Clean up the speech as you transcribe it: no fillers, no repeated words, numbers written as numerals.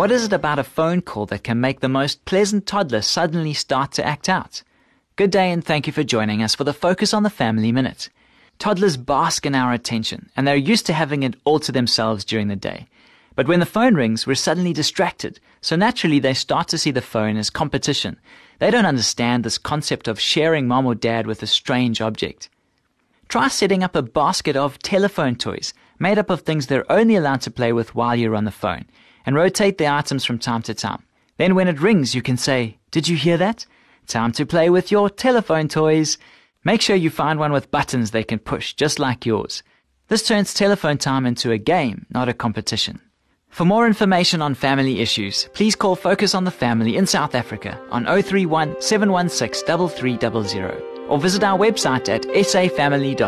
What is it about a phone call that can make the most pleasant toddler suddenly start to act out? Good day and thank you for joining us for the Focus on the Family Minute. Toddlers bask in our attention, and they're used to having it all to themselves during the day. But when the phone rings, we're suddenly distracted, so naturally they start to see the phone as competition. They don't understand this concept of sharing mom or dad with a strange object. Try setting up a basket of telephone toys, made up of things they're only allowed to play with while you're on the phone, and rotate the items from time to time. Then when it rings, you can say, "Did you hear that? Time to play with your telephone toys." Make sure you find one with buttons they can push, just like yours. This turns telephone time into a game, not a competition. For more information on family issues, please call Focus on the Family in South Africa on 031 716 3300 or visit our website at safamily.co.za.